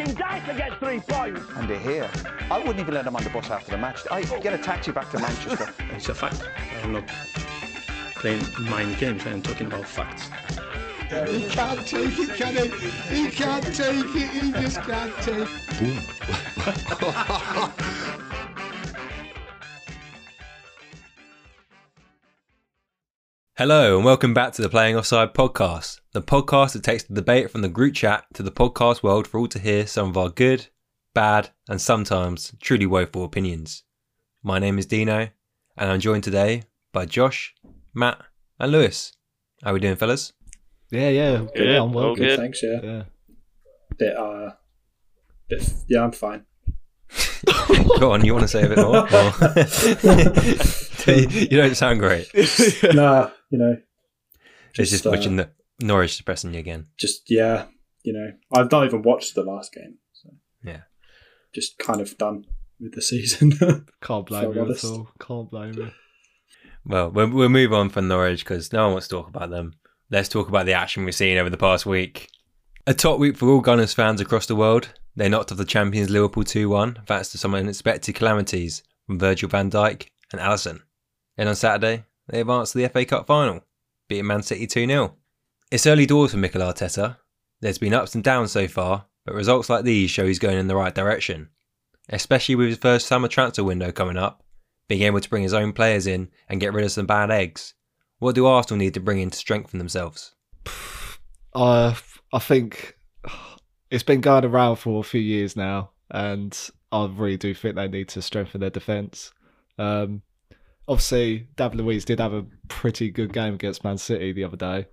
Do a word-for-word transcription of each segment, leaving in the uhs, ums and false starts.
asking Dijk to get three points. And De Gea, I wouldn't even let him on the bus after the match. I get a taxi back to Manchester. It's a fact. I'm not playing mind games. I'm talking about facts. He can't take it, can he? He can't take it. He just can't take it. Boom. Hello and welcome back to the Playing Offside podcast, the podcast that takes the debate from the group chat to the podcast world for all to hear some of our good, bad and sometimes truly woeful opinions. My name is Dino and I'm joined today by Josh, Matt and Lewis. How are we doing, fellas? Yeah, yeah, good. yeah, I'm well. Good. good, thanks. Yeah, yeah. Bit, uh, bit, yeah, I'm fine. Go on, you want to say a bit more? You don't sound great. Nah, you know, just, it's just uh, watching the Norwich depressing you again. Just yeah, you know, I've not even watched the last game. So. Yeah, just kind of done with the season. Can't blame you at all. Can't blame you. Well, we'll we'll move on from Norwich because no one wants to talk about them. Let's talk about the action we've seen over the past week. A top week for all Gunners fans across the world. They knocked off the champions Liverpool two one, thanks to some unexpected calamities from Virgil van Dijk and Alisson. Then on Saturday, they advanced to the F A Cup final, beating Man City two nil. It's early doors for Mikel Arteta. There's been ups and downs so far, but results like these show he's going in the right direction. Especially with his first summer transfer window coming up, being able to bring his own players in and get rid of some bad eggs. What do Arsenal need to bring in to strengthen themselves? Uh, I think it's been going around for a few years now, and I really do think they need to strengthen their defence. Um, obviously, David Luiz did have a pretty good game against Man City the other day,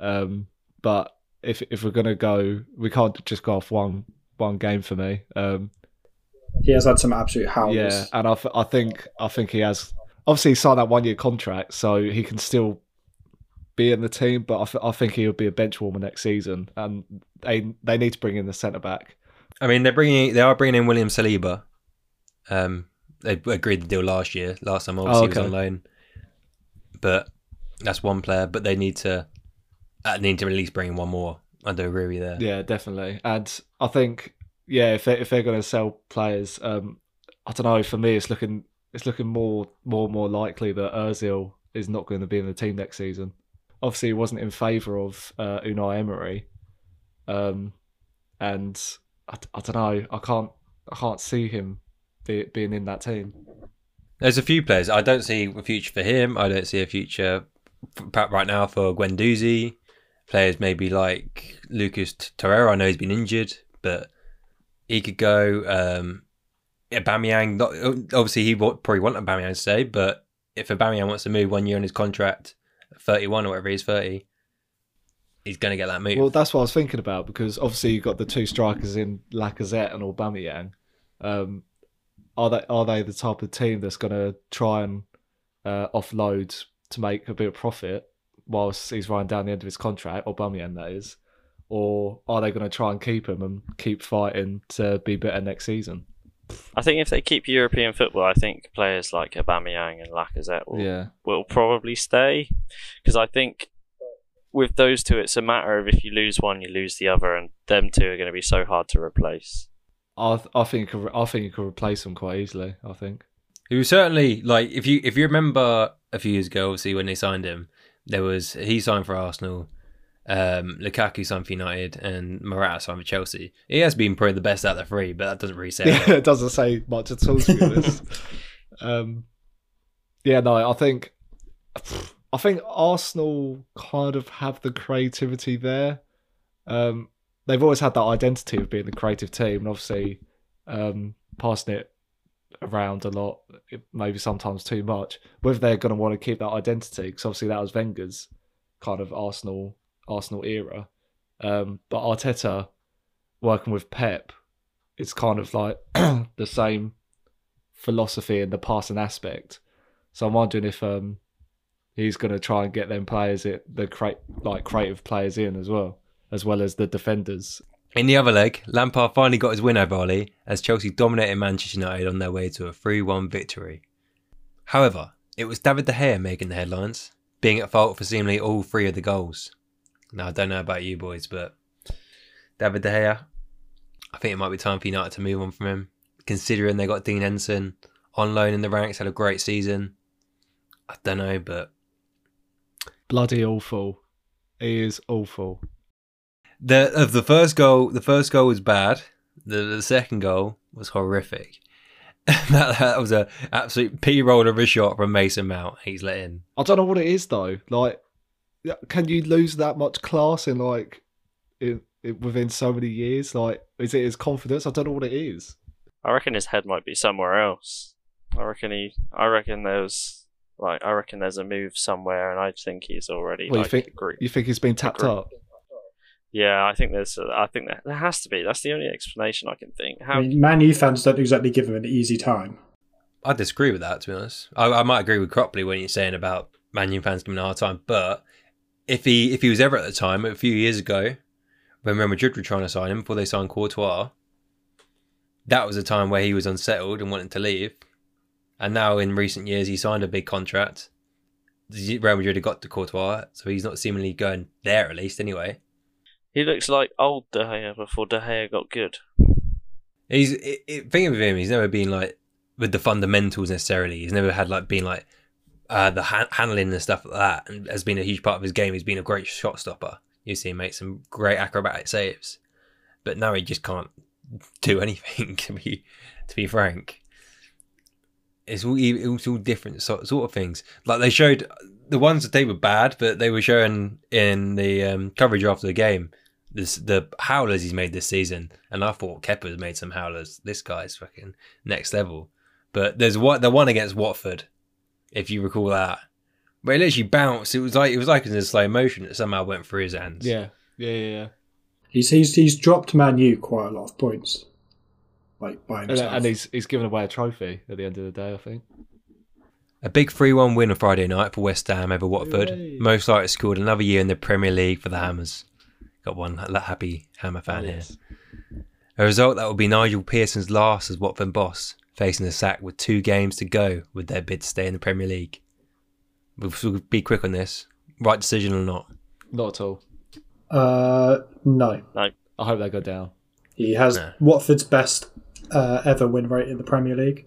um, but if if we're going to go, we can't just go off one one game for me. Um, he has had some absolute howls. Yeah, and I, th- I, think, I think he has... Obviously, he signed that one-year contract, so he can still be in the team, but I, th- I think he'll be a bench warmer next season, and they they need to bring in the centre-back. I mean, they're bringing, they are bringing in William Saliba. Um, they agreed the deal last year. Last time, obviously, oh, okay. He was on loan. But that's one player, but they need to uh, need to at least bring in one more. I do agree with you there. Yeah, definitely. And I think, yeah, if, they, if they're going to sell players, um, I don't know, for me, it's looking... It's looking more, more, more likely that Özil is not going to be in the team next season. Obviously, he wasn't in favour of uh, Unai Emery, um, and I, I don't know. I can't, I can't see him be, being in that team. There's a few players I don't see a future for him. I don't see a future right now for Guendouzi. Players maybe like Lucas Torreira. I know he's been injured, but he could go. Um, Aubameyang, obviously he would probably want Aubameyang to stay, but if Aubameyang wants to move one year on his contract, thirty-one or whatever he is, thirty, he's going to get that move. Well, that's what I was thinking about, because obviously you've got the two strikers in Lacazette and Aubameyang. Um, are they are they the type of team that's going to try and uh, offload to make a bit of profit whilst he's running down the end of his contract, Aubameyang that is, or are they going to try and keep him and keep fighting to be better next season? I think if they keep European football, I think players like Aubameyang and Lacazette will, yeah. will probably stay, because I think with those two, it's a matter of if you lose one, you lose the other, and them two are going to be so hard to replace. I th- I think I think you could replace them quite easily. I think he was certainly like if you if you remember a few years ago, obviously when they signed him, there was he signed for Arsenal. Um, Lukaku signed for United and Morata signed for Chelsea. He has been probably the best out of the three, but that doesn't really say yeah, it doesn't say much at all, to be honest. um, yeah no I think I think Arsenal kind of have the creativity there. Um, they've always had that identity of being the creative team, and obviously um, passing it around a lot, maybe sometimes too much, whether they're going to want to keep that identity, because obviously that was Wenger's kind of Arsenal Arsenal era, um, but Arteta working with Pep, it's kind of like the same philosophy in the passing aspect. So I'm wondering if um, he's going to try and get them players, it the cre- like creative players in as well, as well as the defenders. In the other leg, Lampard finally got his win over Oli as Chelsea dominated Manchester United on their way to a three one victory. However, it was David De Gea making the headlines, being at fault for seemingly all three of the goals. Now, I don't know about you boys, but David De Gea, I think it might be time for United to move on from him, considering they got Dean Henderson on loan in the ranks, had a great season. I don't know, but... bloody awful. He is awful. The of the first goal, the first goal was bad. The, the second goal was horrific. that, that was an absolute p-roll of a shot from Mason Mount. He's let in. I don't know what it is though. Like, can you lose that much class in like in, in, within so many years? Like, is it his confidence? I don't know what it is. I reckon his head might be somewhere else. I reckon he. I reckon there's like. I reckon there's a move somewhere, and I think he's already. Well, like, you think group, you think he's been tapped up? Yeah, I think there's. I think that there has to be. That's the only explanation I can think. How I mean, Man U fans don't exactly give him an easy time. I disagree with that, to be honest. I, I might agree with Cropley when you're saying about Man U fans giving him a hard time, but if he if he was ever at the time a few years ago when Real Madrid were trying to sign him before they signed Courtois, that was a time where he was unsettled and wanted to leave. And now in recent years he signed a big contract. Real Madrid have got to Courtois, so he's not seemingly going there at least anyway. He looks like old De Gea before De Gea got good. He's it, it, thing of him, he's never been like with the fundamentals necessarily. He's never had like been like uh, the ha- handling and stuff like that, and has been a huge part of his game. He's been a great shot stopper. You see him make some great acrobatic saves, but now he just can't do anything. To be to be frank, it's all it's all different sort of things. Like they showed the ones that they were bad, but they were showing in the um, coverage after the game. This, the howlers he's made this season, and I thought Kepa's made some howlers. This guy's fucking next level. But there's what the one against Watford, if you recall that, but it literally bounced. It was like it was like in slow motion. It somehow went through his hands. Yeah, yeah, yeah. yeah. He's he's he's dropped Man U quite a lot of points, like by himself, and, and he's he's given away a trophy at the end of the day. I think a big three one win on Friday night for West Ham over Watford. Yay. Mo Salah scored another year in the Premier League for the Hammers. Got one happy Hammer fan oh, yes. here. A result that will be Nigel Pearson's last as Watford boss, facing the sack with two games to go with their bid to stay in the Premier League. We'll be quick on this. Right decision or not? Not at all. Uh, no. No. I hope they go down. He has no. Watford's best uh, ever win rate in the Premier League.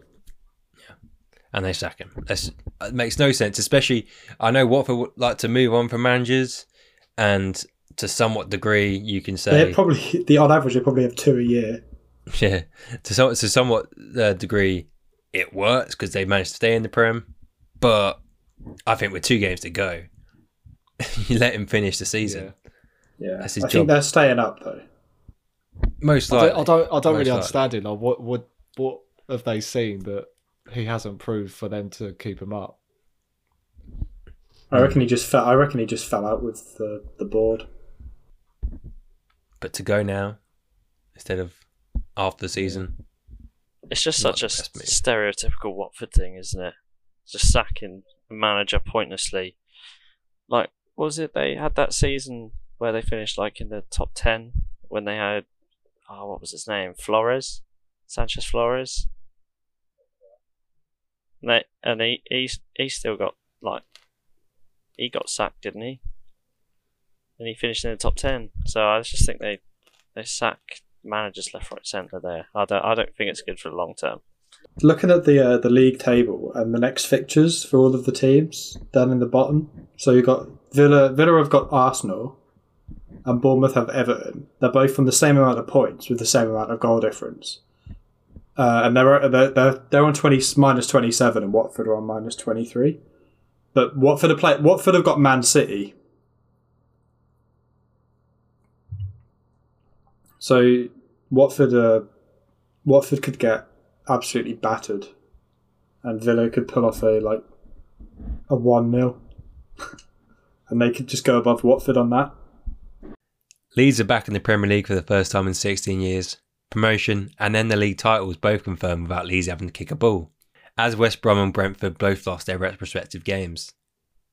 Yeah, and they sack him. That's, it makes no sense, especially I know Watford would like to move on from managers and... to somewhat degree, you can say... They're probably, the, on average, they probably have two a year. Yeah. To, some, to somewhat uh, degree, it works because they've managed to stay in the Prem. But I think with two games to go, you let him finish the season. Yeah. yeah. That's his I job. think they're staying up, though. Most likely. I don't, I don't, I don't really likely. understand it. Like, what, what, what have they seen that he hasn't proved for them to keep him up? I reckon he just fell, I reckon he just fell out with the, the board. But to go now, instead of after the season, it's just such a stereotypical Watford thing, isn't it? Just sacking a manager pointlessly. Like, what was it? They had that season where they finished like in the top ten when they had, oh, what was his name? Flores, Sánchez Flores, and, they, and he, he he still got like he got sacked, didn't he? And he finished in the top ten. So I just think they, they sack managers left, right, centre there. I don't, I don't think it's good for the long term. Looking at the uh, the league table and the next fixtures for all of the teams down in the bottom. So you've got Villa. Villa have got Arsenal and Bournemouth have Everton. They're both from the same amount of points with the same amount of goal difference. Uh, and they're, they're, they're on twenty, minus twenty-seven and Watford are on minus twenty-three. But Watford have, play, Watford have got Man City... So Watford, uh, Watford could get absolutely battered, and Villa could pull off a like a one nil, and they could just go above Watford on that. Leeds are back in the Premier League for the first time in sixteen years. Promotion and then the league title was both confirmed without Leeds having to kick a ball, as West Brom and Brentford both lost their respective games.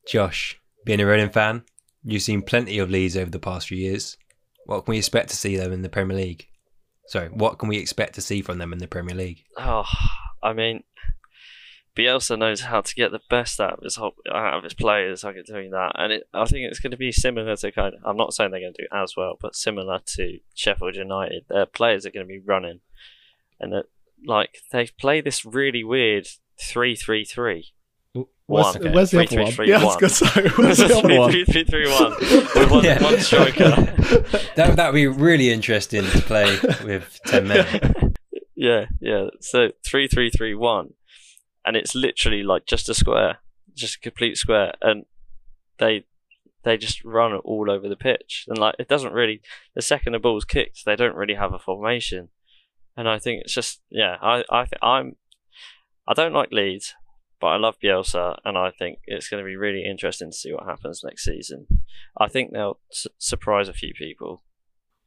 Josh, being a Reading fan, you've seen plenty of Leeds over the past few years. What can we expect to see them in the Premier League? Sorry, what can we expect to see from them in the Premier League? Oh, I mean, Bielsa knows how to get the best out of his whole, out of his players. I get doing that, and it, I think it's going to be similar to kind of, I'm not saying they're going to do as well, but similar to Sheffield United, their players are going to be running, and that like they play this really weird three three three. Where's, okay. where's the three, other three, one? Three, yeah, one. I was going to say, where's the other one? Three, three, three, three, one. With one, yeah. one striker. That that would be really interesting to play with ten men. Yeah, yeah. So three, three, three, one, and it's literally like just a square, just a complete square, and they they just run all over the pitch, and like it doesn't really. The second the ball's kicked, they don't really have a formation, and I think it's just yeah. I I th I'm I don't like Leeds. But I love Bielsa, and I think it's going to be really interesting to see what happens next season. I think they'll su surprise a few people.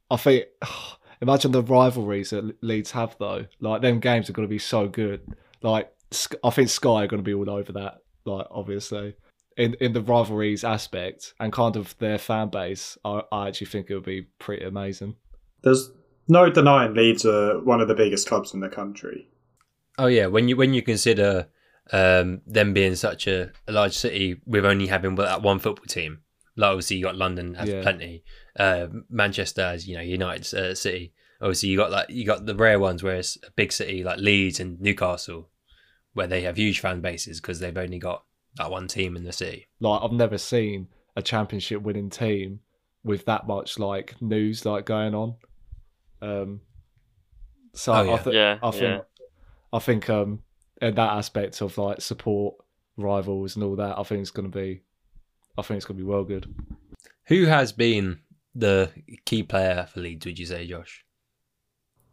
I think, oh, imagine the rivalries that Leeds have, though. Like, them games are going to be so good. Like, I think Sky are going to be all over that, like, obviously. In in the rivalries aspect and kind of their fan base, I, I actually think it would be pretty amazing. There's no denying Leeds are one of the biggest clubs in the country. Oh, yeah. When you when you consider... Um, them being such a, a large city with only having that one football team. Like obviously you got London has yeah. plenty, uh, Manchester has, you know, United's uh, city. Obviously you got like you got the rare ones where it's a big city like Leeds and Newcastle, where they have huge fan bases because they've only got that one team in the city. Like I've never seen a championship winning team with that much like news like going on. Um, so oh, yeah. I, th yeah, I think yeah. I think um. And that aspect of like support rivals and all that, I think it's going to be, I think it's going to be well good. Who has been the key player for Leeds? Would you say, Josh?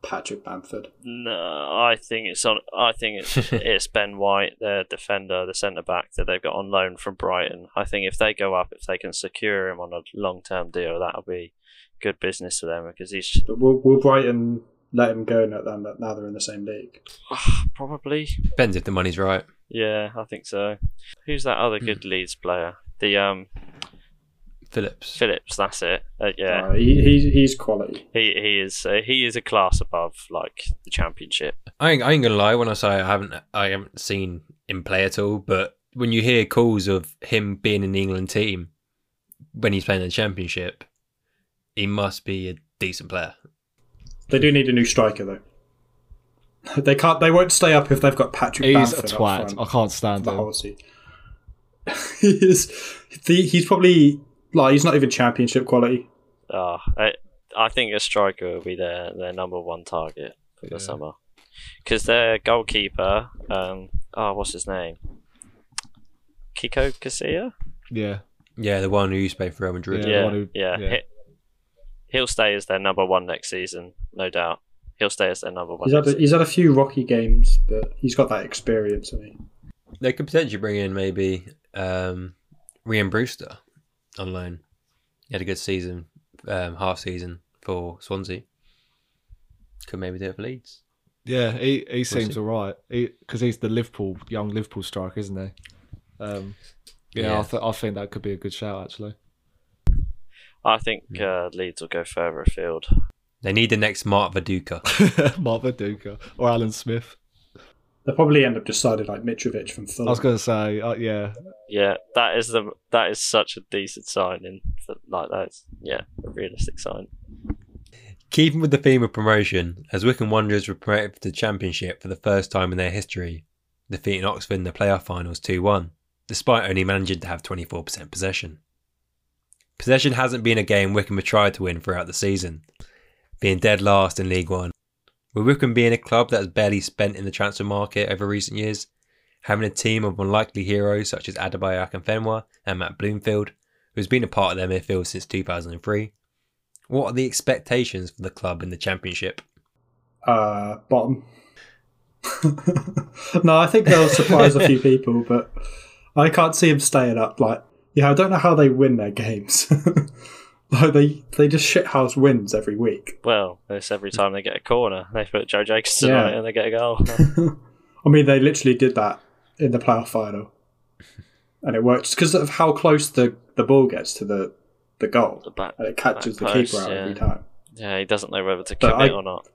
Patrick Bamford. No, I think it's on. I think it's it's Ben White, their defender, the centre back that they've got on loan from Brighton. I think if they go up, if they can secure him on a long term deal, that'll be good business for them because he's. But will, will Brighton let him go now they're in the same league? Probably. Depends if the money's right. Yeah, I think so. Who's that other good mm. Leeds player? The um, Phillips. Phillips, that's it. Uh, yeah, uh, he, he's he's quality. He he is uh, he is a class above like the championship. I ain't I ain't gonna lie when I say I haven't I haven't seen him play at all. But when you hear calls of him being in the England team when he's playing in the championship, he must be a decent player. They do need a new striker though. They can't. They won't stay up if they've got Patrick Bamford. He's a twat. I can't stand him. he is, the, he's probably like he's not even championship quality. Ah, oh, I, I think a striker will be their their number one target for yeah. the summer because their goalkeeper, um, oh, what's his name? Kiko Casilla. Yeah, yeah, the one who used to play for Real Madrid. Yeah, yeah. The one who, yeah. yeah. He, He'll stay as their number one next season, no doubt. He'll stay as their number one. He's, next had, a, he's had a few rocky games, but he's got that experience. I mean, they could potentially bring in maybe um, Ryan Brewster on loan. He had a good season, um, half season for Swansea. Could maybe do it for Leeds. Yeah, he he seems all right because he, he's the Liverpool young Liverpool striker, isn't he? Um, yeah, yeah. I, th I think that could be a good shout actually. I think uh, Leeds will go further afield. They need the next Mark Viduka. Mark Viduka or Alan Smith. They'll probably end up decided like Mitrovic from Fulham. I was going to say, uh, yeah, yeah. That is the that is such a decent signing for like that's yeah, a realistic sign. Keeping with the theme of promotion, as Wycombe Wanderers were promoted to the Championship for the first time in their history, defeating Oxford in the playoff finals two one, despite only managing to have twenty-four percent possession. Possession hasn't been a game Wycombe have tried to win throughout the season, being dead last in League One. With Wycombe being a club that has barely spent in the transfer market over recent years, having a team of unlikely heroes such as Adebayo Akinfenwa and Matt Bloomfield, who has been a part of their midfield since two thousand three, what are the expectations for the club in the Championship? Uh, bottom. No, I think they'll surprise a few people, but I can't see them staying up like... Yeah, I don't know how they win their games. Like they they just shithouse wins every week. Well, it's every time they get a corner. They put Joe Jacobson yeah. on it and they get a goal. I mean, they literally did that in the playoff final. And it works because of how close the, the ball gets to the, the goal. The back, and it catches the post, keeper out yeah. every time. Yeah, he doesn't know whether to commit I, or not.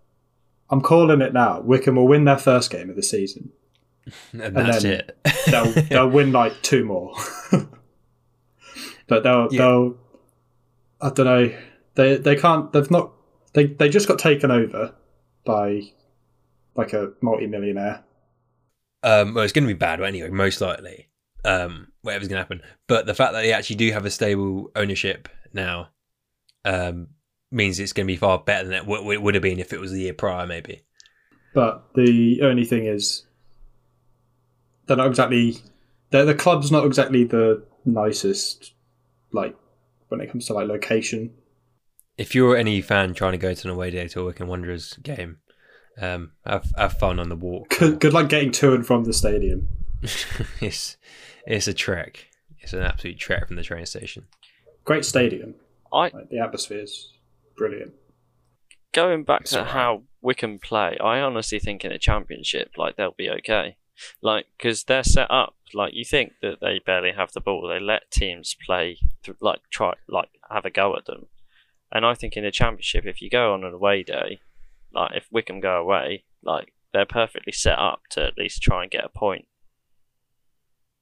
I'm calling it now. Wycombe will win their first game of the season. and, and that's it. they'll they'll win like two more. But they'll yeah. they'll I don't know. They they can't. They've not. They they just got taken over by like a multi-millionaire. Um, well, it's going to be bad anyway, most likely. Um, whatever's going to happen. But the fact that they actually do have a stable ownership now um, means it's going to be far better than it, w- it would have been if it was the year prior, maybe. But the only thing is, they're not exactly. They're, the club's not exactly the nicest, like when it comes to like location. If you're any fan trying to go to an away day to a Wycombe Wanderers game, um, have have fun on the walk. Good, good luck getting to and from the stadium. it's it's a trek. It's an absolute trek from the train station. Great stadium. I like, the atmosphere's brilliant. Going back it's to right. how Wycombe play, I honestly think in a championship, like they'll be okay. Like because they're set up. Like you think that they barely have the ball. They let teams play, th- like try, like have a go at them. And I think in the championship, if you go on an away day, like if Wycombe go away, like they're perfectly set up to at least try and get a point.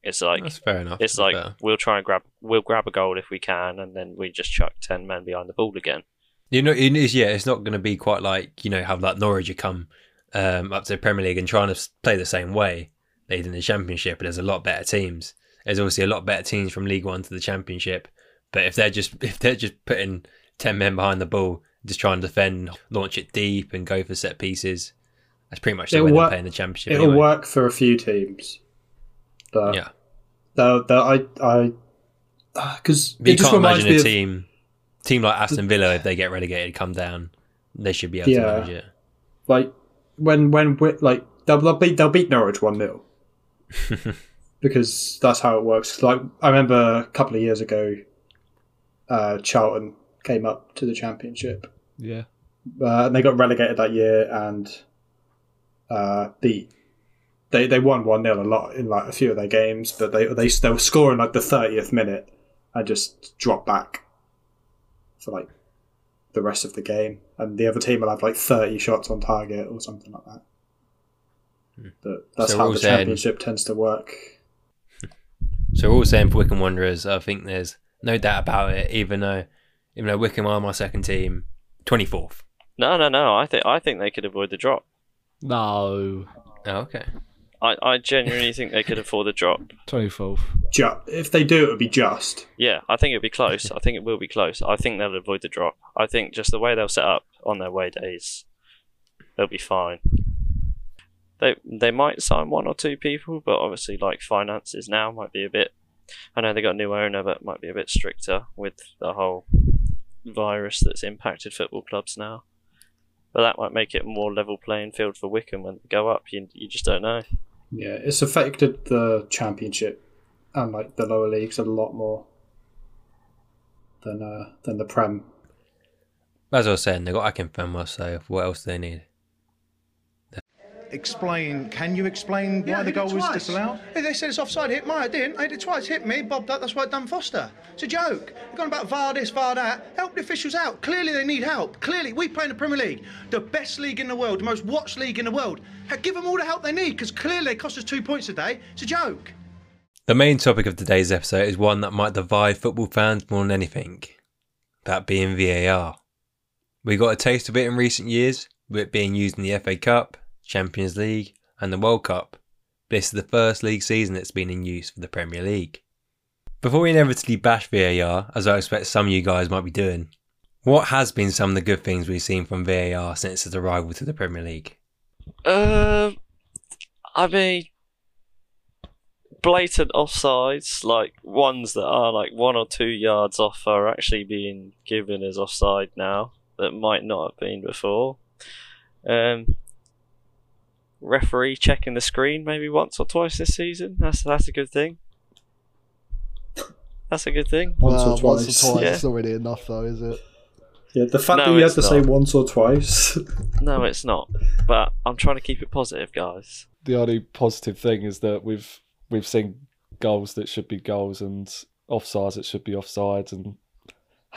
It's like that's fair enough. It's like fair. we'll try and grab we'll grab a goal if we can, and then we just chuck ten men behind the ball again. You know, it is, yeah, it's not going to be quite like you know have like Norwich come um, up to the Premier League and trying to play the same way they did in the Championship. But there's a lot better teams. There's obviously a lot better teams from League One to the Championship. But if they're just if they're just putting ten men behind the ball, just try and defend, launch it deep and go for set pieces. That's pretty much the way they're playing the championship. It'll anyway. work for a few teams. But yeah. The, the, I, I, cause but you can't imagine a team, of, team like Aston Villa, if they get relegated, come down, they should be able yeah. to manage it. Like, when, when like they'll, they'll, beat, they'll beat Norwich one nil because that's how it works. Like I remember a couple of years ago, uh, Charlton came up to the championship. Yeah. Uh, and they got relegated that year and uh, beat. They they won one nil a lot in like a few of their games, but they they, they were scoring like the thirtieth minute and just dropped back for like the rest of the game. And the other team will have like thirty shots on target or something like that. Hmm. But that's so how the championship saying, tends to work. So we're all saying for Wycombe Wanderers, I think there's no doubt about it, even though Even though Wycombe are my second team, twenty-fourth. No, no, no. I think I think they could avoid the drop. No. Oh, okay. I, I genuinely think they could afford the drop. twenty-fourth. Ju- if they do, it would be just. Yeah, I think it would be close. I think it will be close. I think they'll avoid the drop. I think just the way they'll set up on their way days, they'll be fine. They they might sign one or two people, but obviously like finances now might be a bit... I know they got a new owner, but might be a bit stricter with the whole... virus that's impacted football clubs now, but that might make it more level playing field for Wycombe when they go up. You you just don't know. Yeah, it's affected the championship and like the lower leagues a lot more than uh, than the Prem. As I was saying, they got Akin Fenwell, so what else do they need? Explain. Can you explain why yeah, the goal was disallowed? Yeah, they said it's offside. Hit my, I didn't. I hit it twice. Hit me. Bobbed up. That's why it done Foster. It's a joke. They've gone about V A R this, V A R that. Help the officials out. Clearly they need help. Clearly we play in the Premier League, the best league in the world, the most watched league in the world. Give them all the help they need because clearly they cost us two points a day. It's a joke. The main topic of today's episode is one that might divide football fans more than anything, that being V A R. We got a taste of it in recent years, with it being used in the F A Cup, Champions League and the World Cup. This is the first league season it's been in use for the Premier League. Before we inevitably bash V A R, as I expect some of you guys might be doing, what has been some of the good things we've seen from V A R since its arrival to the Premier League? Uh, I mean, blatant offsides, like ones that are like one or two yards off are actually being given as offside now that might not have been before. Um... Referee checking the screen maybe once or twice this season. That's that's a good thing. That's a good thing. Once uh, or twice. Once or twice yeah. It's not really enough though, is it? Yeah, the fact no, that you have to not. say once or twice. No, it's not. But I'm trying to keep it positive, guys. The only positive thing is that we've we've seen goals that should be goals and offsides that should be offsides and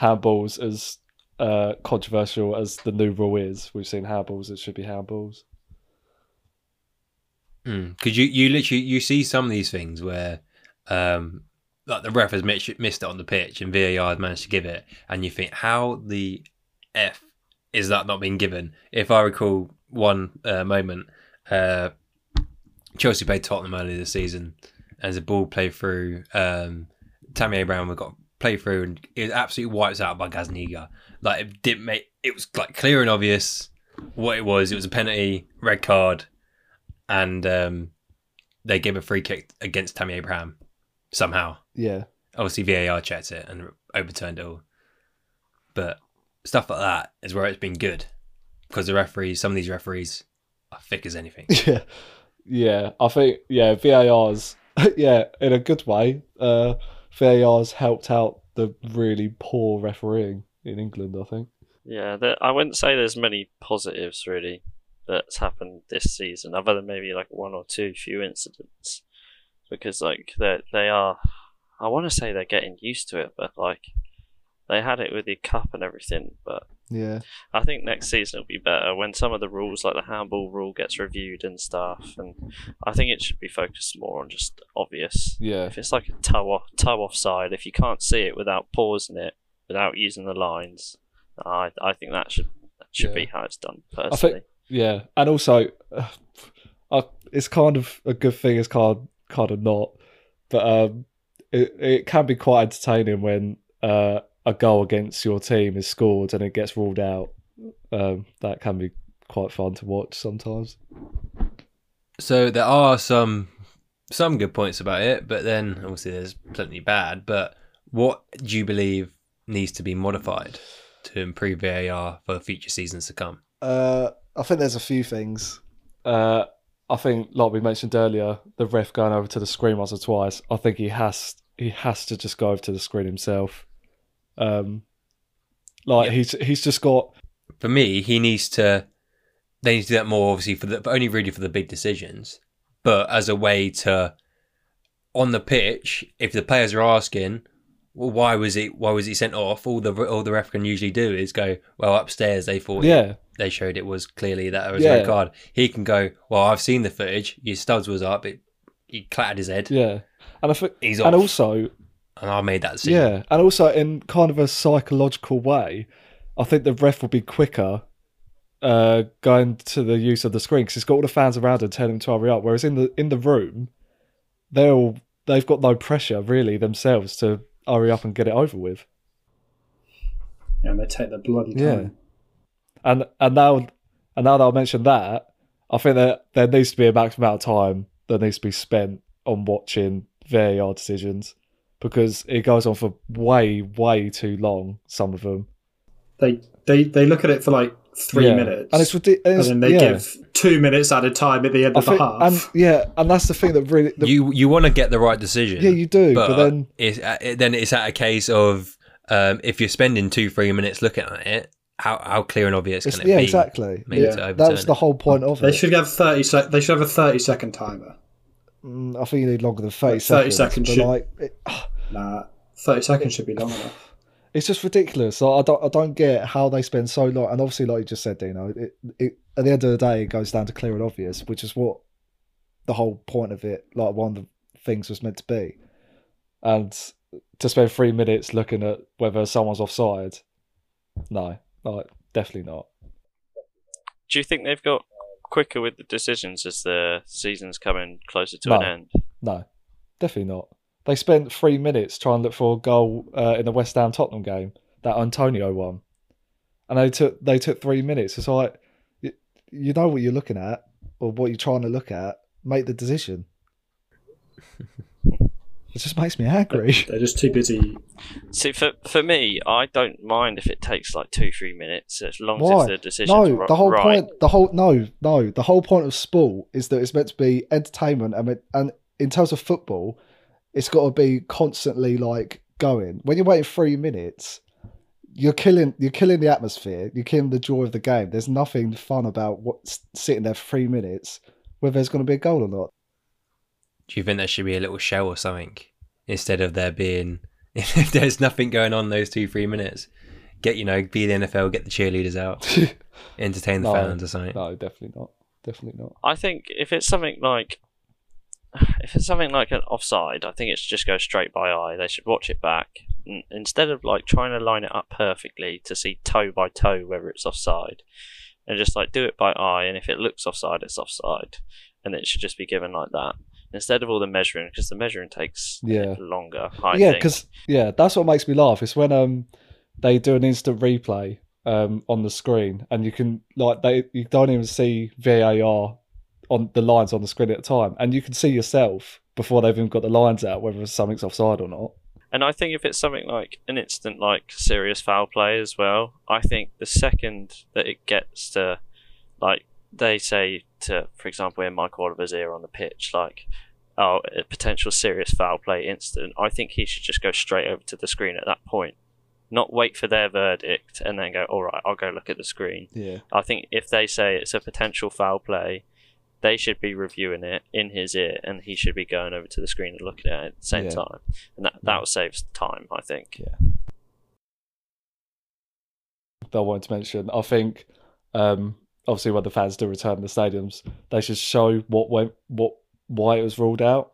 handballs, as uh, controversial as the new rule is. We've seen handballs that should be handballs. Mm. Cause you, you literally, you see some of these things where, um, like the ref has missed it on the pitch and V A R has managed to give it. And you think, how the F is that not being given? If I recall one uh, moment, uh, Chelsea played Tottenham earlier this season as a ball played through. Um, Tammy Abraham got played through and it was absolutely wiped out by Gazaniga. Like it didn't make, it was like clear and obvious what it was. It was a penalty, red card, and um, they gave a free kick against Tammy Abraham somehow. Yeah. Obviously V A R checked it and overturned it all. But stuff like that is where it's been good because the referees, some of these referees are thick as anything. Yeah. Yeah, I think, yeah, V A R's, yeah, in a good way, uh, V A R's helped out the really poor refereeing in England, I think. Yeah, there, I wouldn't say there's many positives, really, that's happened this season, other than maybe, like, one or two few incidents. Because, like, they are, I want to say they're getting used to it, but, like, they had it with the cup and everything, but... Yeah, I think next season it'll be better when some of the rules, like the handball rule, gets reviewed and stuff. And I think it should be focused more on just obvious. Yeah, if it's like a toe off, toe offside, if you can't see it without pausing it, without using the lines, I I think that should that should yeah. be how it's done personally. I think, yeah, and also, uh, I, it's kind of a good thing. It's kind kind of not, but um, it it can be quite entertaining when uh. a goal against your team is scored and it gets ruled out. Um, that can be quite fun to watch sometimes. So there are some some good points about it, but then obviously there's plenty bad. But what do you believe needs to be modified to improve V A R for future seasons to come? Uh, I think there's a few things. Uh, I think, like we mentioned earlier, the ref going over to the screen once or twice. I think he has he has to just go over to the screen himself. Um, like yeah. he's he's just got. For me, he needs to. They need to do that more, obviously, for the but only really for the big decisions, but as a way to, on the pitch, if the players are asking, well, why was he why was he sent off? All the all the ref can usually do is go, well, upstairs they thought yeah it, they showed it was clearly that it was yeah. a red card. He can go, well, I've seen the footage. Your studs was up. It, he clattered his head. Yeah, and I think he's off. And also. And I made that decision. Yeah, and also in kind of a psychological way, I think the ref will be quicker uh, going to the use of the screen because it's got all the fans around and telling them to hurry up. Whereas in the in the room, they're all, they've got no pressure really themselves to hurry up and get it over with. Yeah, and they take their bloody time. Yeah. And and now and now that I mentioned that, I think that there needs to be a maximum amount of time that needs to be spent on watching V A R decisions. Because it goes on for way, way too long. Some of them, they they, they look at it for like three yeah. minutes, and it's ridiculous. And then they yeah. give two minutes at a time at the end I of think, the half. And, yeah, and that's the thing that really the, you you want to get the right decision. Yeah, you do. But, but then it's uh, then it's at a case of um, if you're spending two, three minutes looking at it, how how clear and obvious can it yeah, be? Exactly. Maybe yeah, exactly. That was the whole point of they it. They should have thirty. Se- they should have a thirty-second timer. Mm, I think you need longer than thirty. Like seconds. Thirty seconds should. Like, it, Nah, thirty seconds should be long enough. It's just ridiculous. Like, I don't, I don't get how they spend so long. And obviously, like you just said, Dino, it, it, at the end of the day, it goes down to clear and obvious, which is what the whole point of it, like one of the things was meant to be. And to spend three minutes looking at whether someone's offside, no, like definitely not. Do you think they've got quicker with the decisions as the season's coming closer to no, an end? No, definitely not. They spent three minutes trying to look for a goal uh, in the West Ham Tottenham game, that Antonio one, and they took they took three minutes. It's like you, you know what you're looking at or what you're trying to look at. Make the decision. It just makes me angry. They're just too busy. See, for for me, I don't mind if it takes like two three minutes as long Why? as the decision. No, r- the whole right. point. The whole no no the whole point of sport is that it's meant to be entertainment, and and in terms of football. It's got to be constantly like going. When you're waiting three minutes, you're killing you're killing the atmosphere. You're killing the joy of the game. There's nothing fun about what's sitting there for three minutes, whether there's going to be a goal or not. Do you think there should be a little show or something instead of there being? If there's nothing going on those two three minutes, get you know, be the N F L, get the cheerleaders out, entertain the no, fans or something. No, definitely not. definitely not. I think if it's something like if it's something like an offside, I think it should just go straight by eye. They should watch it back instead of like trying to line it up perfectly to see toe by toe whether it's offside, and just like do it by eye. And if it looks offside, it's offside, and it should just be given like that. Instead of all the measuring, because the measuring takes yeah. longer. I yeah, because yeah, that's what makes me laugh. It's when um they do an instant replay um on the screen, and you can like they you don't even see V A R on the lines on the screen at the time, and you can see yourself before they've even got the lines out whether something's offside or not. And I think if it's something like an instant, like serious foul play as well, I think the second that it gets to like. They say to, for example, in Michael Oliver's ear on the pitch, like, oh, a potential serious foul play incident. I think he should just go straight over to the screen at that point, not wait for their verdict and then go, all right, I'll go look at the screen. Yeah. I think if they say it's a potential foul play, they should be reviewing it in his ear, and he should be going over to the screen and looking at it at the same yeah. time. And that that saves time, I think. Yeah. I wanted to mention, I think. Um, Obviously, when the fans do return to the stadiums, they should show what went, what, why it was ruled out.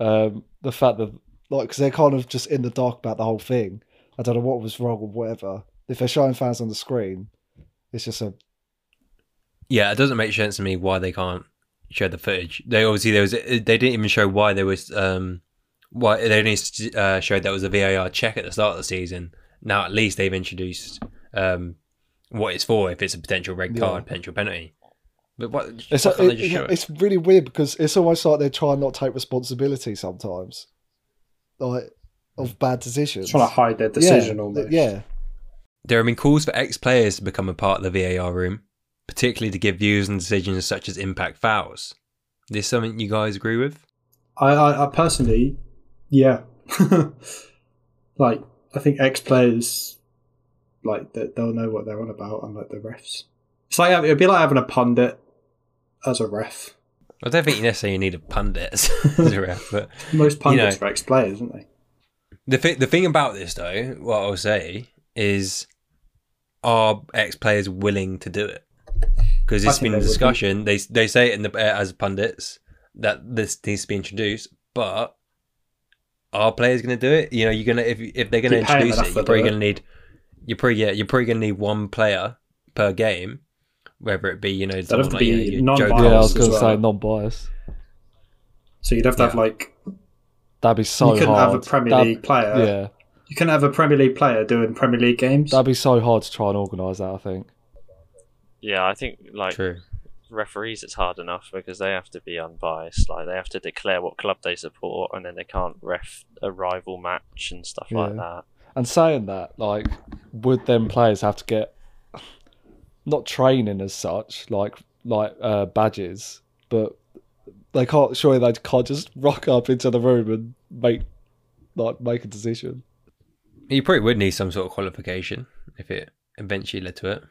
Um, the fact that, like, because they're kind of just in the dark about the whole thing. I don't know what was wrong or whatever. If they're showing fans on the screen, it's just a. Yeah, it doesn't make sense to me why they can't show the footage. They obviously there was they didn't even show why there was um why they only uh, showed that was a V A R check at the start of the season. Now at least they've introduced um. what it's for, if it's a potential red card, yeah. potential penalty. But what, it's, like, it, it? it's really weird because it's almost like they're trying not to take responsibility sometimes, like of bad decisions. Trying to hide their decision yeah, almost. Yeah. There have been calls for ex-players to become a part of the V A R room, particularly to give views on decisions such as impact fouls. Is this something you guys agree with? I, I, I personally, yeah. Like, I think ex-players... like they'll know what they're on about, unlike the refs. It's like it'd be like having a pundit as a ref. I don't think you necessarily need a pundit as, as a ref, but most pundits you know, are ex-players, aren't they? The th- the thing about this though, what I'll say is, are ex-players willing to do it? Because it's been a discussion. Be. They they say it in the uh, as pundits that this needs to be introduced, but are players going to do it? You know, you're gonna if if they're going to introduce it, you're probably going to need. You're probably yeah, you're probably gonna need one player per game, whether it be you know. That'd have to like, be you know, non-biased. Yeah, I was gonna well. say non-biased. So you'd have to yeah. have like. That'd be so. You couldn't hard. have a Premier That'd, League player. Yeah. You couldn't have a Premier League player doing Premier League games. That'd be so hard to try and organise that. I think. Yeah, I think like True. referees, it's hard enough because they have to be unbiased. Like they have to declare what club they support, and then they can't ref a rival match and stuff yeah. like that. And saying that, like, would them players have to get not training as such, like like uh, badges, but they can't. Surely they can't just rock up into the room and make like make a decision. You probably would need some sort of qualification if it eventually led to it.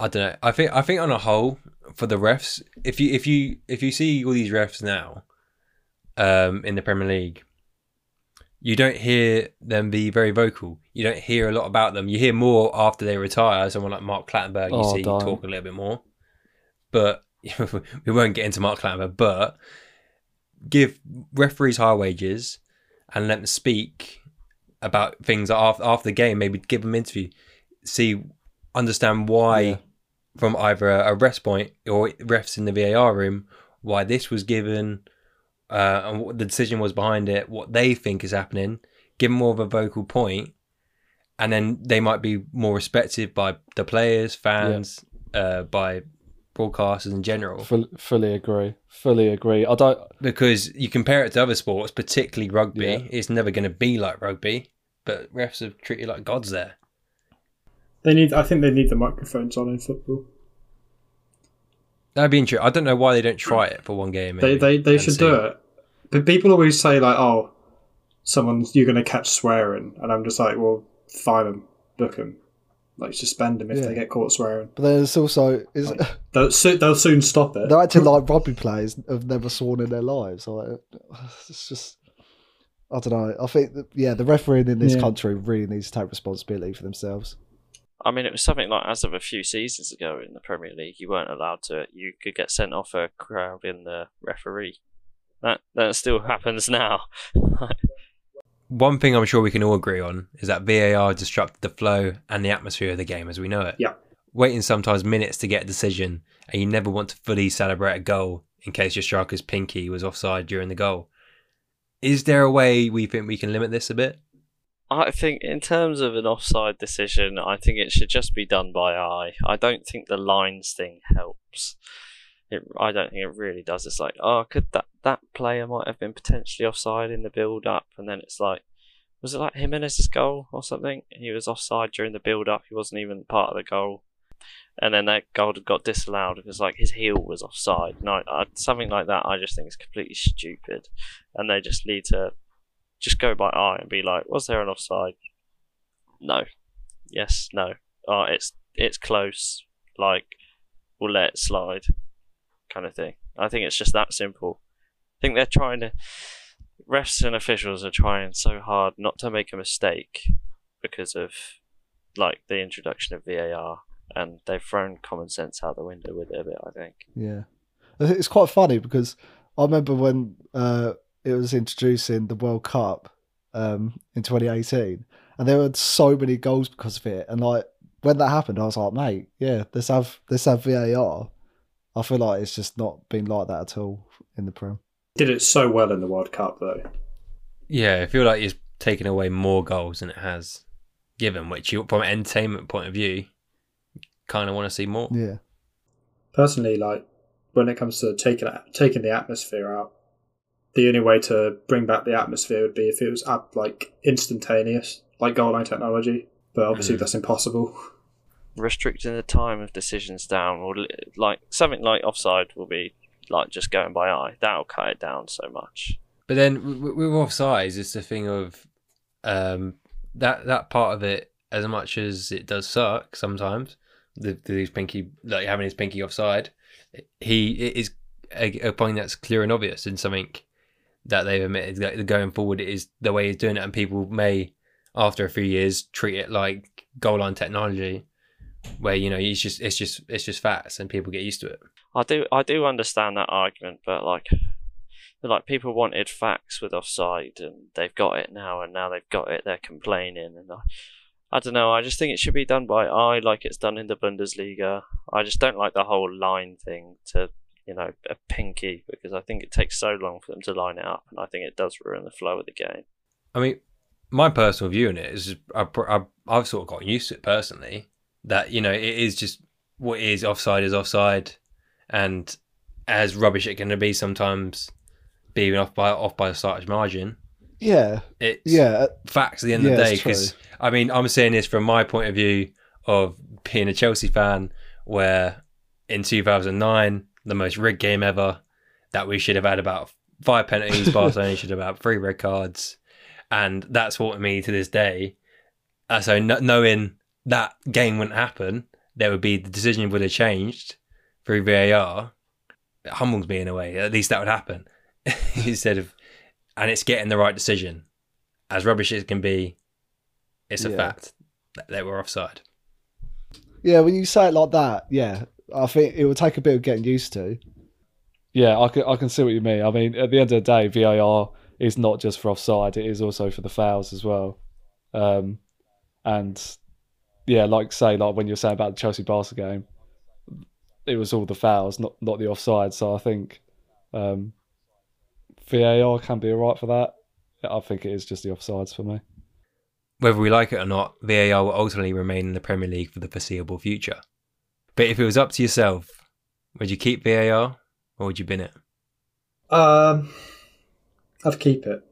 I don't know. I think I think on a whole for the refs, if you if you if you see all these refs now, um, in the Premier League. You don't hear them be very vocal. You don't hear a lot about them. You hear more after they retire. Someone like Mark Clattenberg, you oh, see dying. talk a little bit more. But we won't get into Mark Clattenberg, but give referees high wages and let them speak about things after, after the game. Maybe give them an interview. See, understand why yeah. from either a, a ref point or refs in the V A R room, why this was given... Uh, and what the decision was behind it, what they think is happening, give them more of a vocal point, and then they might be more respected by the players, fans, yeah. uh, by broadcasters in general. F- fully agree. Fully agree. I don't because you compare it to other sports, particularly rugby. Yeah. It's never going to be like rugby, but refs are treated like gods there. They need. I think they need the microphones on in football. That'd be interesting. I don't know why they don't try it for one game. They they, they should do it. But people always say like, "Oh, someone's you're going to catch swearing," and I'm just like, "Well, fine them, book them, like suspend them if yeah. they get caught swearing." But there's also is like, they'll, soon, they'll soon stop it. They're acting like rugby players have never sworn in their lives. Like, it's just I don't know. I think that, yeah, the refereeing in this yeah. country really needs to take responsibility for themselves. I mean, it was something like as of a few seasons ago in the Premier League, you weren't allowed to. You could get sent off for crowding the referee. That that still happens now. One thing I'm sure we can all agree on is that V A R disrupted the flow and the atmosphere of the game as we know it. Yeah. Waiting sometimes minutes to get a decision, and you never want to fully celebrate a goal in case your striker's pinky was offside during the goal. Is there a way we think we can limit this a bit? I think in terms of an offside decision, I think it should just be done by eye. I don't think the lines thing helps. It, I don't think it really does. It's like, oh, could that, that player might have been potentially offside in the build-up, and then it's like, was it like Jimenez's goal or something? He was offside during the build-up. He wasn't even part of the goal. And then that goal got disallowed because like his heel was offside. And I, I, something like that I just think is completely stupid. And they just need to just go by eye and be like, was there an offside? No. Yes, no. Oh, it's it's close. Like, we'll let it slide. Kind of thing. I think it's just that simple. I think they're trying to... Refs and officials are trying so hard not to make a mistake because of, like, the introduction of V A R. And they've thrown common sense out the window with it a bit, I think. Yeah. It's quite funny because I remember when... Uh... it was introduced in the World Cup um, in twenty eighteen, and there were so many goals because of it. And like when that happened, I was like, "Mate, yeah, let's have let's have V A R." I feel like it's just not been like that at all in the Prem. Did it so well in the World Cup though? Yeah, I feel like it's taken away more goals than it has given, which you, from an entertainment point of view, kind of want to see more. Yeah. Personally, like when it comes to taking taking the atmosphere out. The only way to bring back the atmosphere would be if it was up like instantaneous, like goal line technology. But obviously, mm. that's impossible. Restricting the time of decisions down, or like something like offside, will be like just going by eye. That'll cut it down so much. But then with offside, it's the thing of um, that that part of it. As much as it does suck sometimes, the, the his pinky like having his pinky offside, he it is a, a point that's clear and obvious in something. That they've admitted that going forward is the way he's doing it, and people may, after a few years, treat it like goal line technology, where you know it's just it's just it's just facts, and people get used to it. I do I do understand that argument, but like, like people wanted facts with offside, and they've got it now, and now they've got it, they're complaining, and I, I don't know. I just think it should be done by eye, like it's done in the Bundesliga. I just don't like the whole line thing to. You know, a pinky, because I think it takes so long for them to line it up, and I think it does ruin the flow of the game. I mean, my personal view on it is I've, I've, I've sort of gotten used to it personally, that, you know, it is just what is offside is offside, and as rubbish it can be sometimes, being off by off by a slight margin. Yeah. It's yeah. facts at the end yeah, of the day, because, I mean, I'm saying this from my point of view of being a Chelsea fan, where in two thousand nine... the most rigged game ever, that we should have had about five penalties, Barcelona should have had three red cards, and that's what me to this day. Uh, so no, knowing that game wouldn't happen, there would be the decision would have changed through V A R. It humbles me in a way. At least that would happen instead of, and it's getting the right decision. As rubbish as it can be, it's a yeah. fact that they were offside. Yeah, when you say it like that, yeah. I think it will take a bit of getting used to. Yeah, I can, I can see what you mean. I mean, at the end of the day, V A R is not just for offside, it is also for the fouls as well. Um, and, yeah, like say, like when you're saying about the Chelsea-Barca game, it was all the fouls, not, not the offside. So I think um, V A R can be all right for that. I think it is just the offsides for me. Whether we like it or not, V A R will ultimately remain in the Premier League for the foreseeable future. But if it was up to yourself, would you keep V A R or would you bin it? Um, I'd keep it.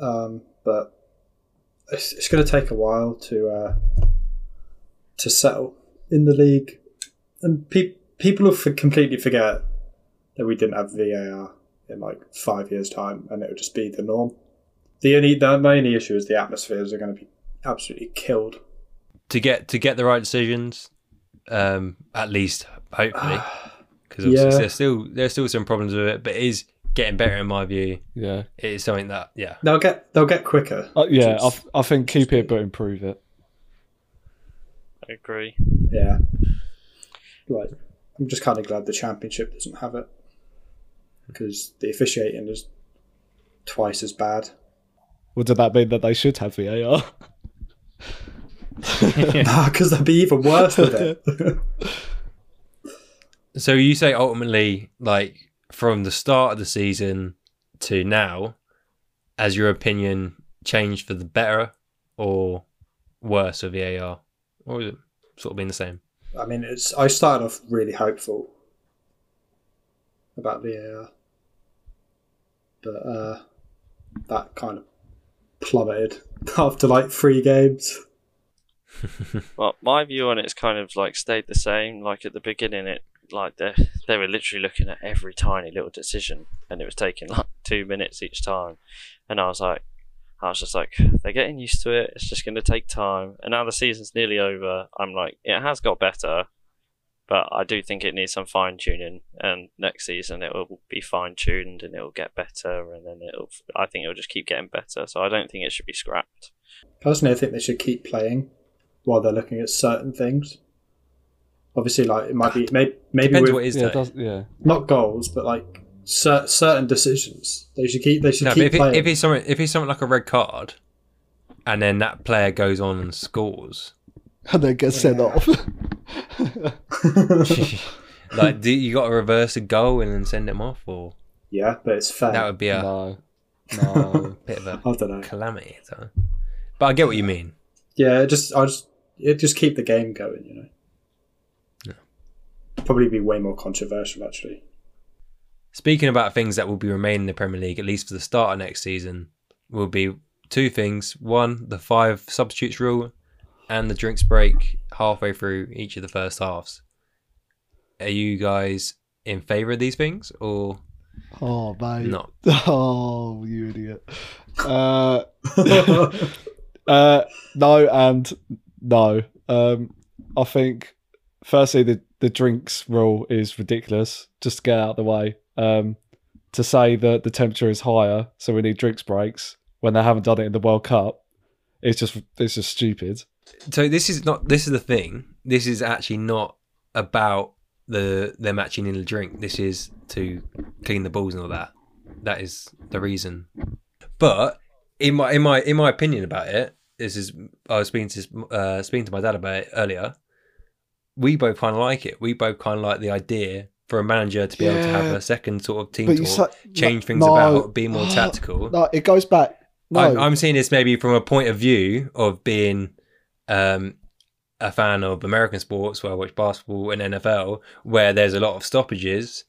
Um, but it's, it's going to take a while to uh, to settle in the league, and pe- people will f- completely forget that we didn't have V A R in like five years' time, and it would just be the norm. The only the main issue is the atmospheres are going to be absolutely killed. To get to get the right decisions. Um, at least, hopefully, because yeah. there's still there's still some problems with it, but it is getting better in my view. Yeah, it is something that yeah they'll get they'll get quicker. Uh, yeah, I, I think keep it but improve it. I agree. Yeah. Like, I'm just kind of glad the Championship doesn't have it, because the officiating is twice as bad. Well, does that mean that they should have V A R? Nah, because they'd be even worse with it. So you say ultimately, like, from the start of the season to now, has your opinion changed for the better or worse of V A R? Or has it sort of been the same? I mean, it's. I started off really hopeful about V A R, but uh, that kind of plummeted after like three games. Well, my view on it's kind of like stayed the same. Like at the beginning, it like they they were literally looking at every tiny little decision, and it was taking like two minutes each time. And I was like, I was just like, they're getting used to it. It's just going to take time. And now the season's nearly over. I'm like, it has got better, but I do think it needs some fine tuning. And next season it will be fine tuned and it will get better. And then it'll, I think it'll just keep getting better. So I don't think it should be scrapped. Personally, I think they should keep playing while they're looking at certain things. Obviously, like it might be maybe maybe depends with, what it is, yeah, does, yeah, not goals, but like cer- certain decisions they should keep. They should no, keep if playing. It, if it's something, if it's something like a red card, and then that player goes on and scores, and then gets sent yeah. off. Like, do you got to reverse a goal and then send him off, or yeah, but it's fair. That would be a no, no bit of a I don't know. calamity. Though. But I get what you mean. Yeah, it just I just it just keep the game going, you know. Yeah. Probably be way more controversial actually. Speaking about things that will be remaining in the Premier League, at least for the start of next season, will be two things. One, the five substitutes rule and the drinks break halfway through each of the first halves. Are you guys in favour of these things or Oh mate. Not? Oh, you idiot. Uh Uh, no and no. Um, I think, firstly, the, the drinks rule is ridiculous. Just to get out of the way. Um, to say that the temperature is higher, so we need drinks breaks when they haven't done it in the World Cup, it's just it's just stupid. So this is not. This is the thing. This is actually not about the them actually needing a drink. This is to clean the balls and all that. That is the reason. But in my in my in my opinion about it. This is I was speaking to uh, speaking to my dad about it earlier. We both kind of like it. We both kind of like the idea for a manager to be yeah. able to have a second sort of team talk, sa- change things no. about, be more tactical. No, it goes back. No. I'm, I'm seeing this maybe from a point of view of being um, a fan of American sports, where I watch basketball and N F L, where there's a lot of stoppages,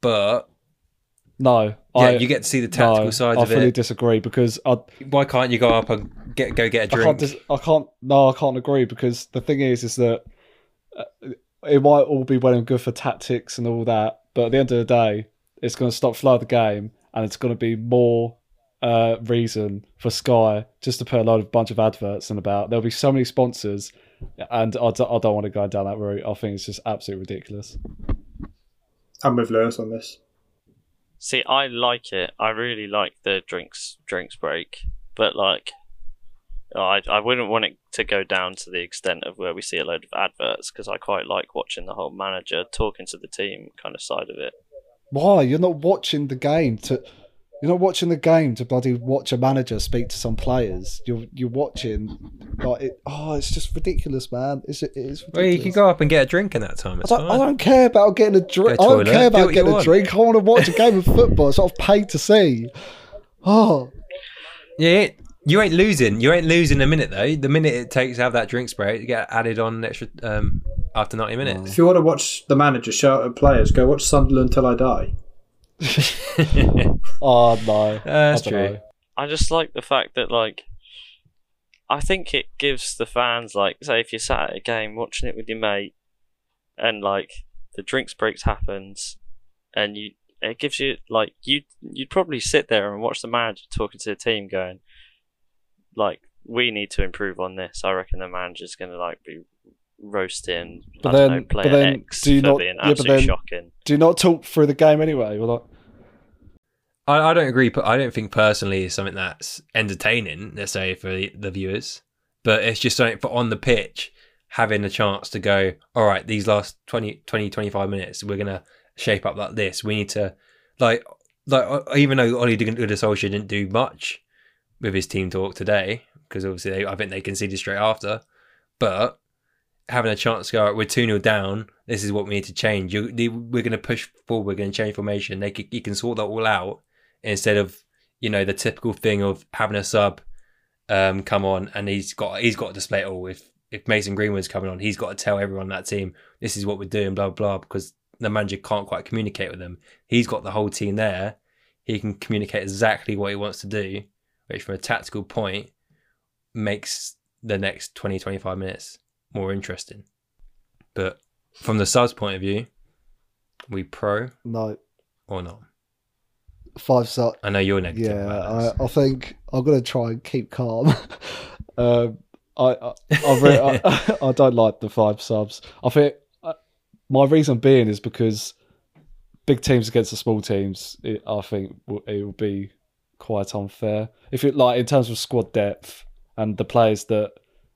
but. No, yeah, I, you get to see the tactical no, side of it. I fully disagree because I, why can't you go up and get go get a drink? I can't, dis- I can't. No, I can't agree because the thing is, is that it might all be well and good for tactics and all that, but at the end of the day, it's going to stop flow of the game, and it's going to be more uh, reason for Sky just to put a load of bunch of adverts in about. There'll be so many sponsors, and I, d- I don't want to go down that route. I think it's just absolutely ridiculous. I'm with Lewis on this. See, I like it. I really like the drinks drinks break, but like, I I wouldn't want it to go down to the extent of where we see a load of adverts because I quite like watching the whole manager talking to the team kind of side of it. Why you're not watching the game to you're not watching the game to bloody watch a manager speak to some players. You're you're watching like it, oh, it's just ridiculous, man. It's it is. Ridiculous. Well, you can go up and get a drink in that time. It's I, don't, I don't care about getting a drink. I don't care about Do getting a want. drink. I want to watch a game of football. It's what I've paid to see. Oh, yeah. You ain't losing. You ain't losing a minute though. The minute it takes to have that drink spray, you get added on an extra um, after ninety minutes. If you want to watch the manager shout at players, go watch Sunderland Till I Die. Oh no, that's true. Know. I just like the fact that, like, I think it gives the fans, like, say if you're sat at a game watching it with your mate, and like the drinks breaks happens, and you it gives you like you you'd probably sit there and watch the manager talking to the team, going like, we need to improve on this. I reckon the manager's going to like be roasting, but I then, don't know, player but then, X do you for not, being yeah, absolutely then, shocking. Do you not talk through the game anyway? Or like... I, I don't agree, but I don't think personally it's something that's entertaining, let's say, for the, the viewers. But it's just something for on the pitch, having a chance to go, all right, these last twenty, twenty, twenty-five minutes, we're going to shape up like this. We need to, like, like even though Ole Gunnar Solskjaer didn't do much with his team talk today, because obviously they, I think they conceded straight after, but having a chance to go, right, we're two nil down, this is what we need to change. You, we're going to push forward, we're going to change formation. They can, you can sort that all out instead of, you know, the typical thing of having a sub um, come on and he's got he's got to display it all. If If Mason Greenwood's coming on, he's got to tell everyone on that team, this is what we're doing, blah, blah, because the manager can't quite communicate with them. He's got the whole team there. He can communicate exactly what he wants to do, which from a tactical point makes the next twenty, twenty-five minutes more interesting. But from the subs point of view, we pro? No. Or not? Five subs. I know you're negative. Yeah, I, I think I'm going to try and keep calm. um, I I, I've re- I I don't like the five subs. I think I, my reason being is because big teams against the small teams, it, I think it would be quite unfair. If it like in terms of squad depth and the players that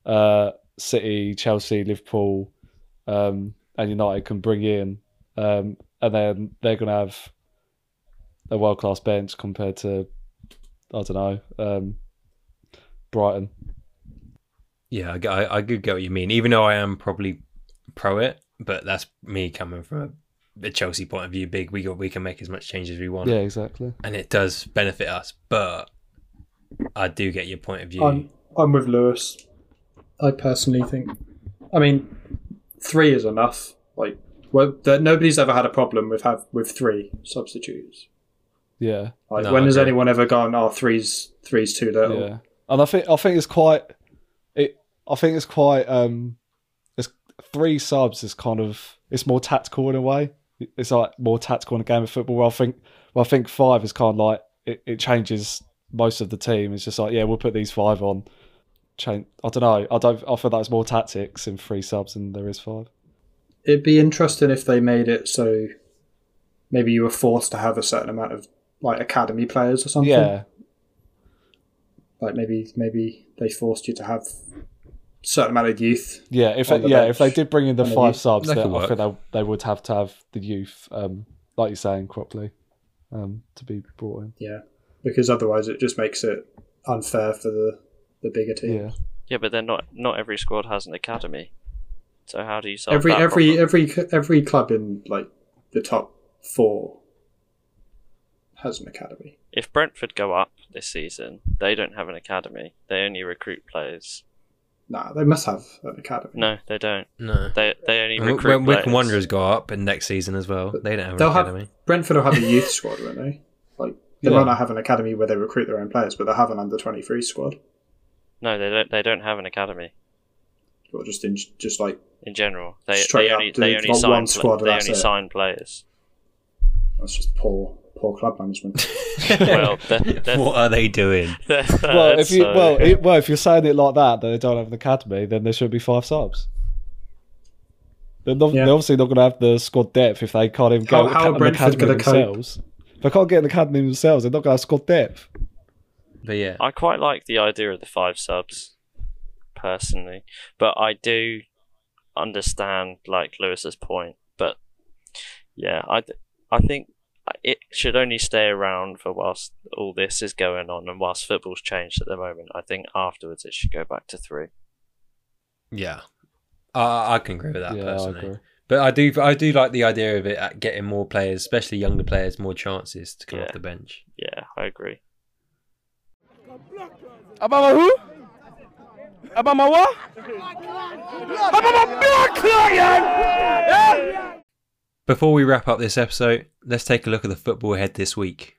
uh, City, Chelsea, Liverpool, um, and United can bring in, um, and then they're going to have a world class bench compared to I don't know um, Brighton. Yeah, I, I could get what you mean, even though I am probably pro it, but that's me coming from a Chelsea point of view. Big, we got, we can make as much change as we want. Yeah, exactly. And it does benefit us, but I do get your point of view. I'm, I'm with Lewis. I personally think, I mean, three is enough. Like, well, there, nobody's ever had a problem with have with three substitutes. Yeah. Like, no, when has anyone ever gone, oh, three's, three's too little? Yeah. And I think, I think it's quite... I think it's quite, um, it's three subs is kind of, it's more tactical in a way. It's like more tactical in a game of football. Where I think, well, I think five is kind of like, it, it changes most of the team. It's just like, yeah, we'll put these five on. Change. I don't know. I don't, I feel like it's more tactics in three subs than there is five. It'd be interesting if they made it so maybe you were forced to have a certain amount of like academy players or something. Yeah. Like maybe, maybe they forced you to have certain amount of youth. Yeah, if it, yeah, if they did bring in the five subs, then I think they, they would have to have the youth, um, like you're saying, properly, um, to be brought in. Yeah, because otherwise it just makes it unfair for the, the bigger team. Yeah, yeah, but then not not every squad has an academy, so how do you solve every that every problem? every every club in like the top four has an academy. If Brentford go up this season, they don't have an academy. They only recruit players. Nah, they must have an academy. No, they don't. No, they they only recruit. When Wycombe Wanderers go up in next season as well, but they don't have an academy. Have, Brentford will have a youth squad, won't they? Like they yeah. might not have an academy where they recruit their own players, but they will have an under twenty three squad. No, they don't. They don't have an academy. Or just in just like in general, they they only up, they only sign one squad. They only it. sign players. That's just poor. Poor club management. Well, they're, they're, what are they doing? Well, if you so, well, it, well, if you're saying it like that, that they don't have an academy, then there should be five subs. They're, not, yeah. they're obviously not going to have the squad depth if they can't even how, go how an academy themselves. Cope? If they can't get an academy themselves, they're not going to have squad depth. But yeah, I quite like the idea of the five subs personally, but I do understand like Lewis's point. But yeah, I I think. It should only stay around for whilst all this is going on and whilst football's changed at the moment. I think afterwards it should go back to three. Yeah, I, I can agree with that yeah, personally. I but I do, I do like the idea of it getting more players, especially younger players, more chances to come yeah. off the bench. Yeah, I agree. About who? About my what? About my black client. Before we wrap up this episode, let's take a look at the football ahead this week.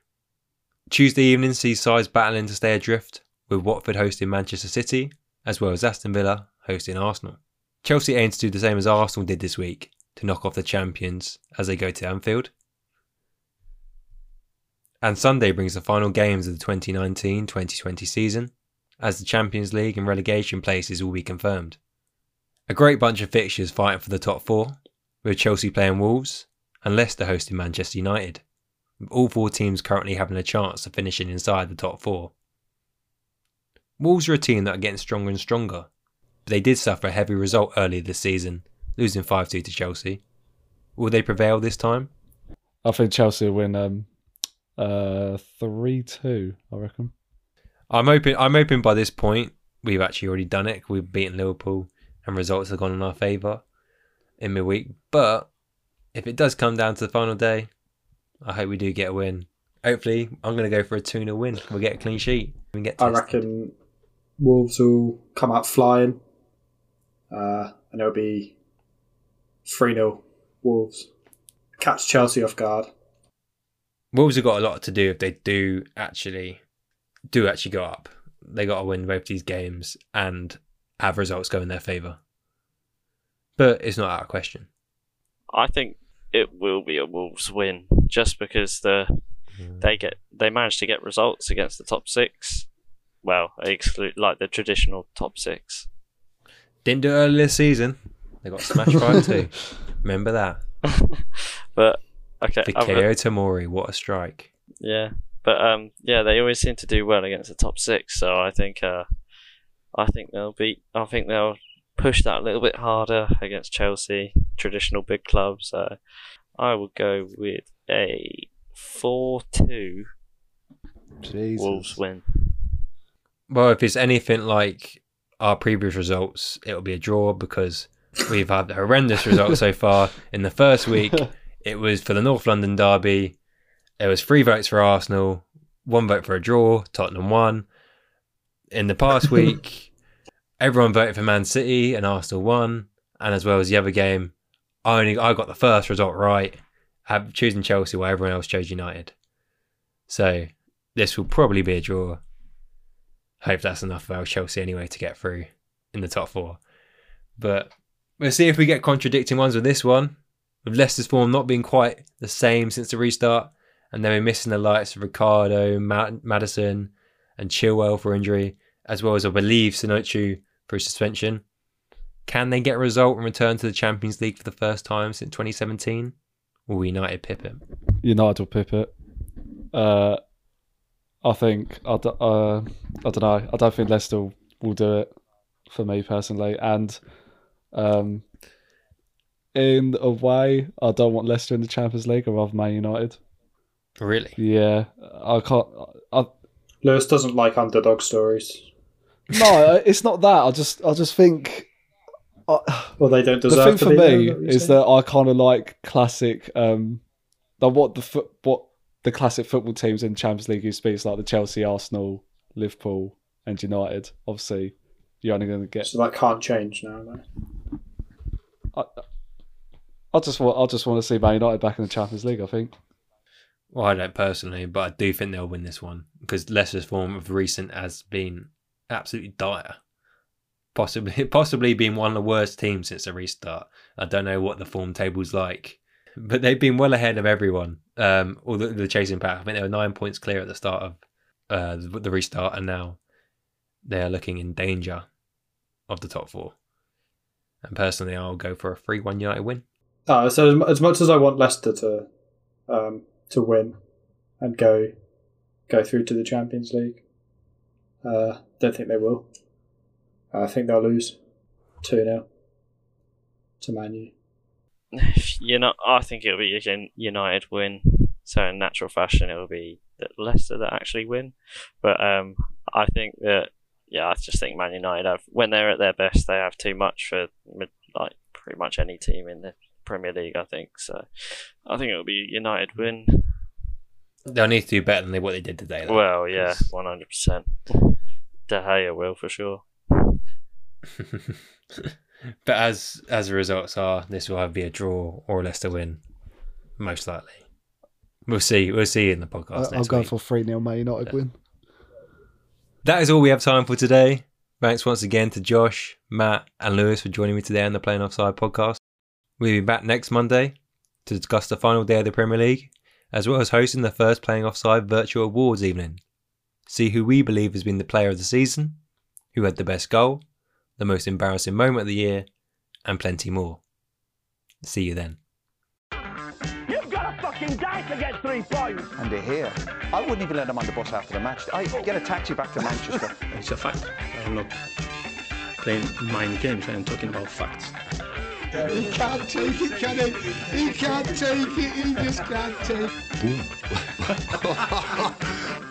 Tuesday evening sees sides battling to stay adrift, with Watford hosting Manchester City, as well as Aston Villa hosting Arsenal. Chelsea aim to do the same as Arsenal did this week, to knock off the champions as they go to Anfield. And Sunday brings the final games of the twenty nineteen twenty twenty season, as the Champions League and relegation places will be confirmed. A great bunch of fixtures fighting for the top four, with Chelsea playing Wolves and Leicester hosting Manchester United, with all four teams currently having a chance of finishing inside the top four. Wolves are a team that are getting stronger and stronger, but they did suffer a heavy result earlier this season, losing five two to Chelsea. Will they prevail this time? I think Chelsea will win um, uh, three two, I reckon. I'm hoping, I'm hoping by this point we've actually already done it. We've beaten Liverpool and results have gone in our favour in midweek. But if it does come down to the final day, I hope we do get a win. Hopefully, I'm going to go for a two nil win. We'll get a clean sheet. We get I reckon Wolves will come out flying uh, and it'll be three nil Wolves. Catch Chelsea off guard. Wolves have got a lot to do if they do actually do actually go up. They got to win both these games and have results go in their favour. But it's not out of question. I think it will be a Wolves win just because the mm. they get they managed to get results against the top six. Well, exclude like the traditional top six. Didn't do it earlier this season. They got smashed five two. Remember that. But okay, Fikayo Tomori, what a strike! Yeah. But um, yeah, they always seem to do well against the top six. So I think, uh, I think they'll be. I think they'll push that a little bit harder against Chelsea, traditional big clubs. Uh, I will go with a four two Wolves win. Well, if it's anything like our previous results, it'll be a draw because we've had the horrendous results so far. In the first week, it was for the North London derby. There was three votes for Arsenal, one vote for a draw, Tottenham won. In the past week, everyone voted for Man City and Arsenal won. And as well as the other game, I only I got the first result right, have, choosing Chelsea while everyone else chose United. So this will probably be a draw. Hope that's enough for Chelsea anyway to get through in the top four. But we'll see if we get contradicting ones with this one. With Leicester's form not being quite the same since the restart, and then we're missing the likes of Ricardo, Mad- Maddison and Chilwell for injury, as well as I believe Sonochu for suspension. Can they get a result and return to the Champions League for the first time since twenty seventeen? Will United pip it? United will pip it. Uh, I think, I, d- uh, I don't know, I don't think Leicester will do it for me personally. And um, in a way, I don't want Leicester in the Champions League, I rather Man United. Really? Yeah, I can't. I, Lewis doesn't like underdog stories. No, it's not that. I just, I just think. I, well, they don't deserve. The thing to for me there, is that I kind of like classic. Um, like what the foot, what the classic football teams in Champions League used to be, it's like the Chelsea, Arsenal, Liverpool, and United. Obviously, you're only going to get. So that can't change now, though. I, I just want, I just want to see Man United back in the Champions League. I think. Well, I don't personally, but I do think they'll win this one because Leicester's form of recent has been absolutely dire. Possibly possibly been one of the worst teams since the restart. I don't know what the form table's like, but they've been well ahead of everyone. Um, or the, the chasing pack. I think they were nine points clear at the start of uh, the restart, and now they are looking in danger of the top four. And personally, I'll go for a three one United win. Uh, so as much as I want Leicester to... Um... to win and go go through to the Champions League. Uh, don't think they will. I think they'll lose two nil to Man U. You know, I think it'll be a United win. So in natural fashion, it'll be Leicester that actually win. But um, I think that yeah, I just think Man United have, when they're at their best, they have too much for like pretty much any team in the Premier League, I think. So I think it'll be United win. They'll need to do better than what they did today, though. Well, yeah, one hundred percent. De Gea will, for sure. But as as the results are, this will either be a draw or a Leicester win, most likely. We'll see. We'll see in the podcast I, next I'll go week. For three nil Man United yeah. win. That is all we have time for today. Thanks once again to Josh, Matt and Lewis for joining me today on the Playing Offside podcast. We'll be back next Monday to discuss the final day of the Premier League, as well as hosting the first Playing Offside virtual awards evening. See who we believe has been the player of the season, who had the best goal, the most embarrassing moment of the year, and plenty more. See you then. You've got to fucking die to get three points! And they're here. I wouldn't even let them on the bus after the match. I get a taxi back to Manchester. It's a fact. I'm not... playing mind games. I am talking about facts. He can't take it, can he? He can't take it. He just can't take it.